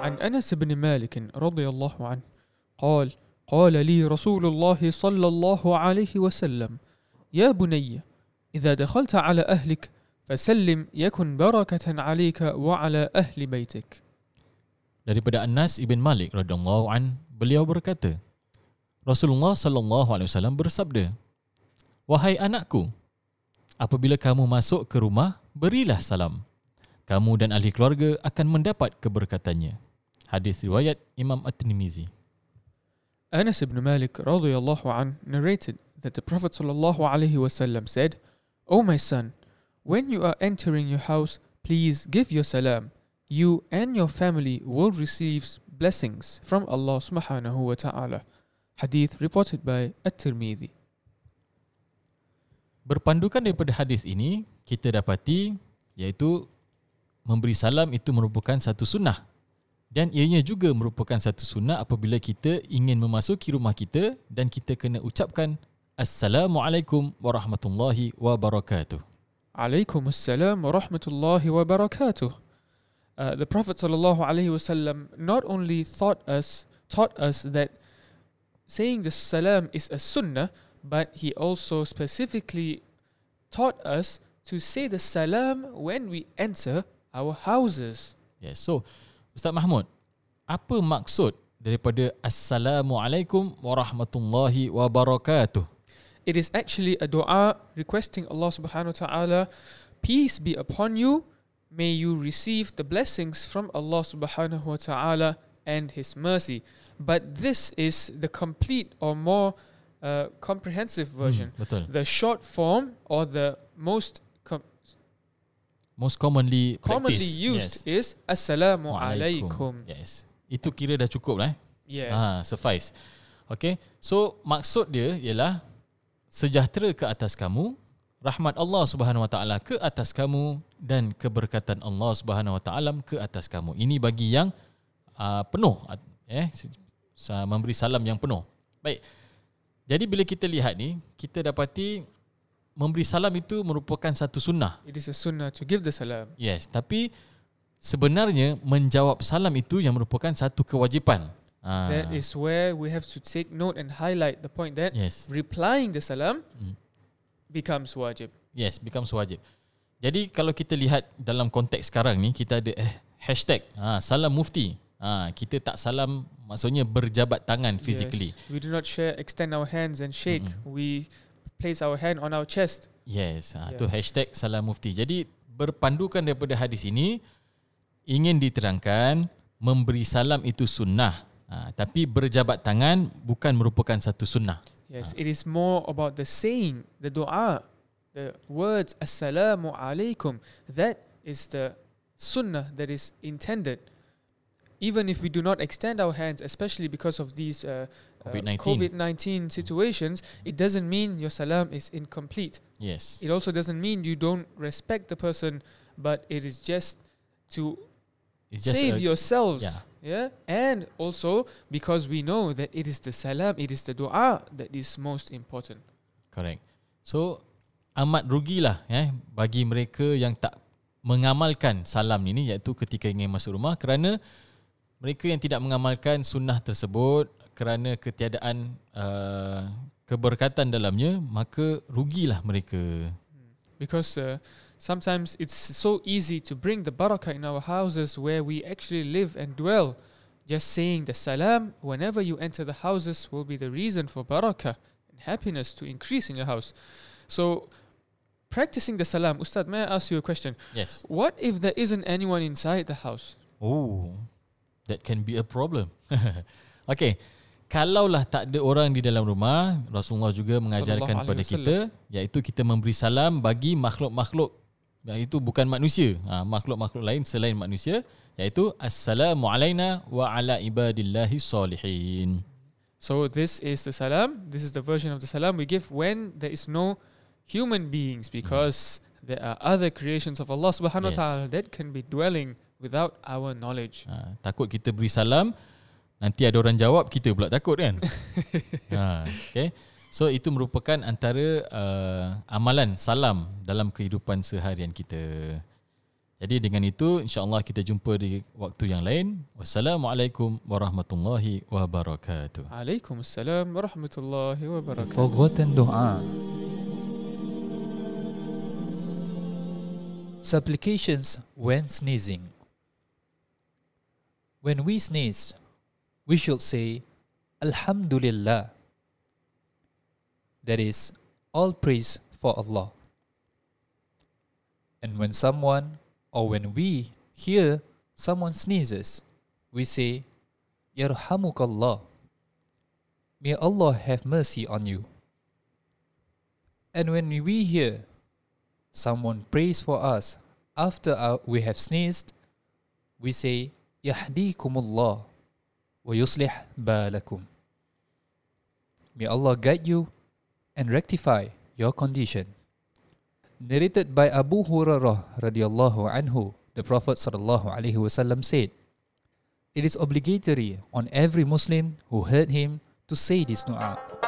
عن أنس بن مالك رضي الله عنه قال قال لي رسول الله صلى الله عليه وسلم يا بني إذا دخلت على أهلك فسلم يكن بركة عليك وعلى أهل بيتك. Daripada Anas bin Malik radhiyallahu an, beliau berkata, Rasulullah sallallahu alaihi wasallam bersabda, "Wahai anakku, apabila kamu masuk ke rumah, berilah salam. Kamu dan ahli keluarga akan mendapat keberkatannya." Hadis riwayat Imam At-Tirmizi. Anas bin Malik radhiyallahu an narrated that the Prophet sallallahu alaihi wasallam said, "O my son, when you are entering your house, please give your salam. You and your family will receive blessings from Allah Subhanahu wa ta'ala." Hadith reported by At-Tirmizi. Berpandukan daripada hadis ini, kita dapati iaitu memberi salam itu merupakan satu sunnah, dan ianya juga merupakan satu sunnah apabila kita ingin memasuki rumah kita dan kita kena ucapkan Assalamualaikum warahmatullahi wabarakatuh. Alaikumussalam warahmatullahi wabarakatuh. The Prophet ﷺ not only taught us that saying the salam is a sunnah, but he also specifically taught us to say the salam when we enter our houses. Yes, so Ustaz Mahmud, apa maksud daripada Assalamualaikum warahmatullahi wabarakatuh? It is actually a dua requesting Allah Subhanahu wa ta'ala, peace be upon you, may you receive the blessings from Allah Subhanahu wa ta'ala and His mercy. But this is the complete or more comprehensive version. The short form or the most commonly used, yes, is Assalamu alaikum. Yes. Itu kira dah cukup lah. Yes. Suffice. Okay. So maksud dia ialah sejahtera ke atas kamu, rahmat Allah Subhanahu wa ta'ala ke atas kamu, dan keberkatan Allah Subhanahu wa ta'ala ke atas kamu. Ini bagi yang penuh, memberi salam yang penuh. Baik. Jadi bila kita lihat ni, kita dapati memberi salam itu merupakan satu sunnah. It is a sunnah to give the salam. Yes, tapi sebenarnya menjawab salam itu yang merupakan satu kewajipan. That is where we have to take note and highlight the point that, yes, replying the salam becomes wajib. Yes, becomes wajib. Jadi kalau kita lihat dalam konteks sekarang ni, kita ada hashtag salam mufti. Kita tak salam maksudnya berjabat tangan physically. Yes. We do not extend our hands and shake. We place our hand on our chest. Yes, itu hashtag salam mufti. Jadi berpandukan daripada hadis ini, ingin diterangkan memberi salam itu sunnah. Tapi berjabat tangan bukan merupakan satu sunnah. Yes, it is more about the saying, the dua, the words Assalamu alaikum. That is the sunnah that is intended. Even if we do not extend our hands, especially because of these COVID-19 situations, it doesn't mean your salam is incomplete. Yes. It also doesn't mean you don't respect the person, but it is just to save yourselves. Yeah. Yeah, and also because we know that it is the salam, it is the dua that is most important. Correct. So amat rugilah bagi mereka yang tak mengamalkan salam ini, iaitu ketika ingin masuk rumah, kerana mereka yang tidak mengamalkan sunnah tersebut kerana ketiadaan keberkatan dalamnya, maka rugilah mereka. Because sometimes it's so easy to bring the barakah in our houses where we actually live and dwell. Just saying the salam whenever you enter the houses will be the reason for barakah and happiness to increase in your house. So, practicing the salam, Ustad, may I ask you a question? Yes. What if there isn't anyone inside the house? Oh, that can be a problem. Okay, kalaulah tak ada orang di dalam rumah, Rasulullah juga mengajarkan kepada kita, iaitu kita memberi salam bagi makhluk-makhluk, iaitu bukan manusia, makhluk-makhluk lain selain manusia, iaitu Assalamu alayna wa ala ibadillahi salihin. So this is the salam, this is the version of the salam we give when there is no human beings, because there are other creations of Allah Subhanahu wa ta'ala that can be dwelling without our knowledge. Takut kita beri salam, nanti ada orang jawab, kita pula takut kan. Okay. So itu merupakan antara amalan salam dalam kehidupan seharian kita. Jadi dengan itu insya-Allah kita jumpa di waktu yang lain. Wassalamualaikum warahmatullahi wabarakatuh. Waalaikumsalam warahmatullahi wabarakatuh. Foghatan doa. Supplications when sneezing. When we sneeze, we should say Alhamdulillah. That is, all praise for Allah. And when someone or when we hear someone sneezes, we say Yarhamukallah. May Allah have mercy on you. And when we hear someone prays for us after we have sneezed, we say Yahdikumullah wa yuslih balakum. May Allah guide you and rectify your condition. Narrated by Abu Hurairah radhiyallahu anhu, the Prophet sallallahu alaihi wasallam said, "It is obligatory on every Muslim who heard him to say this dua."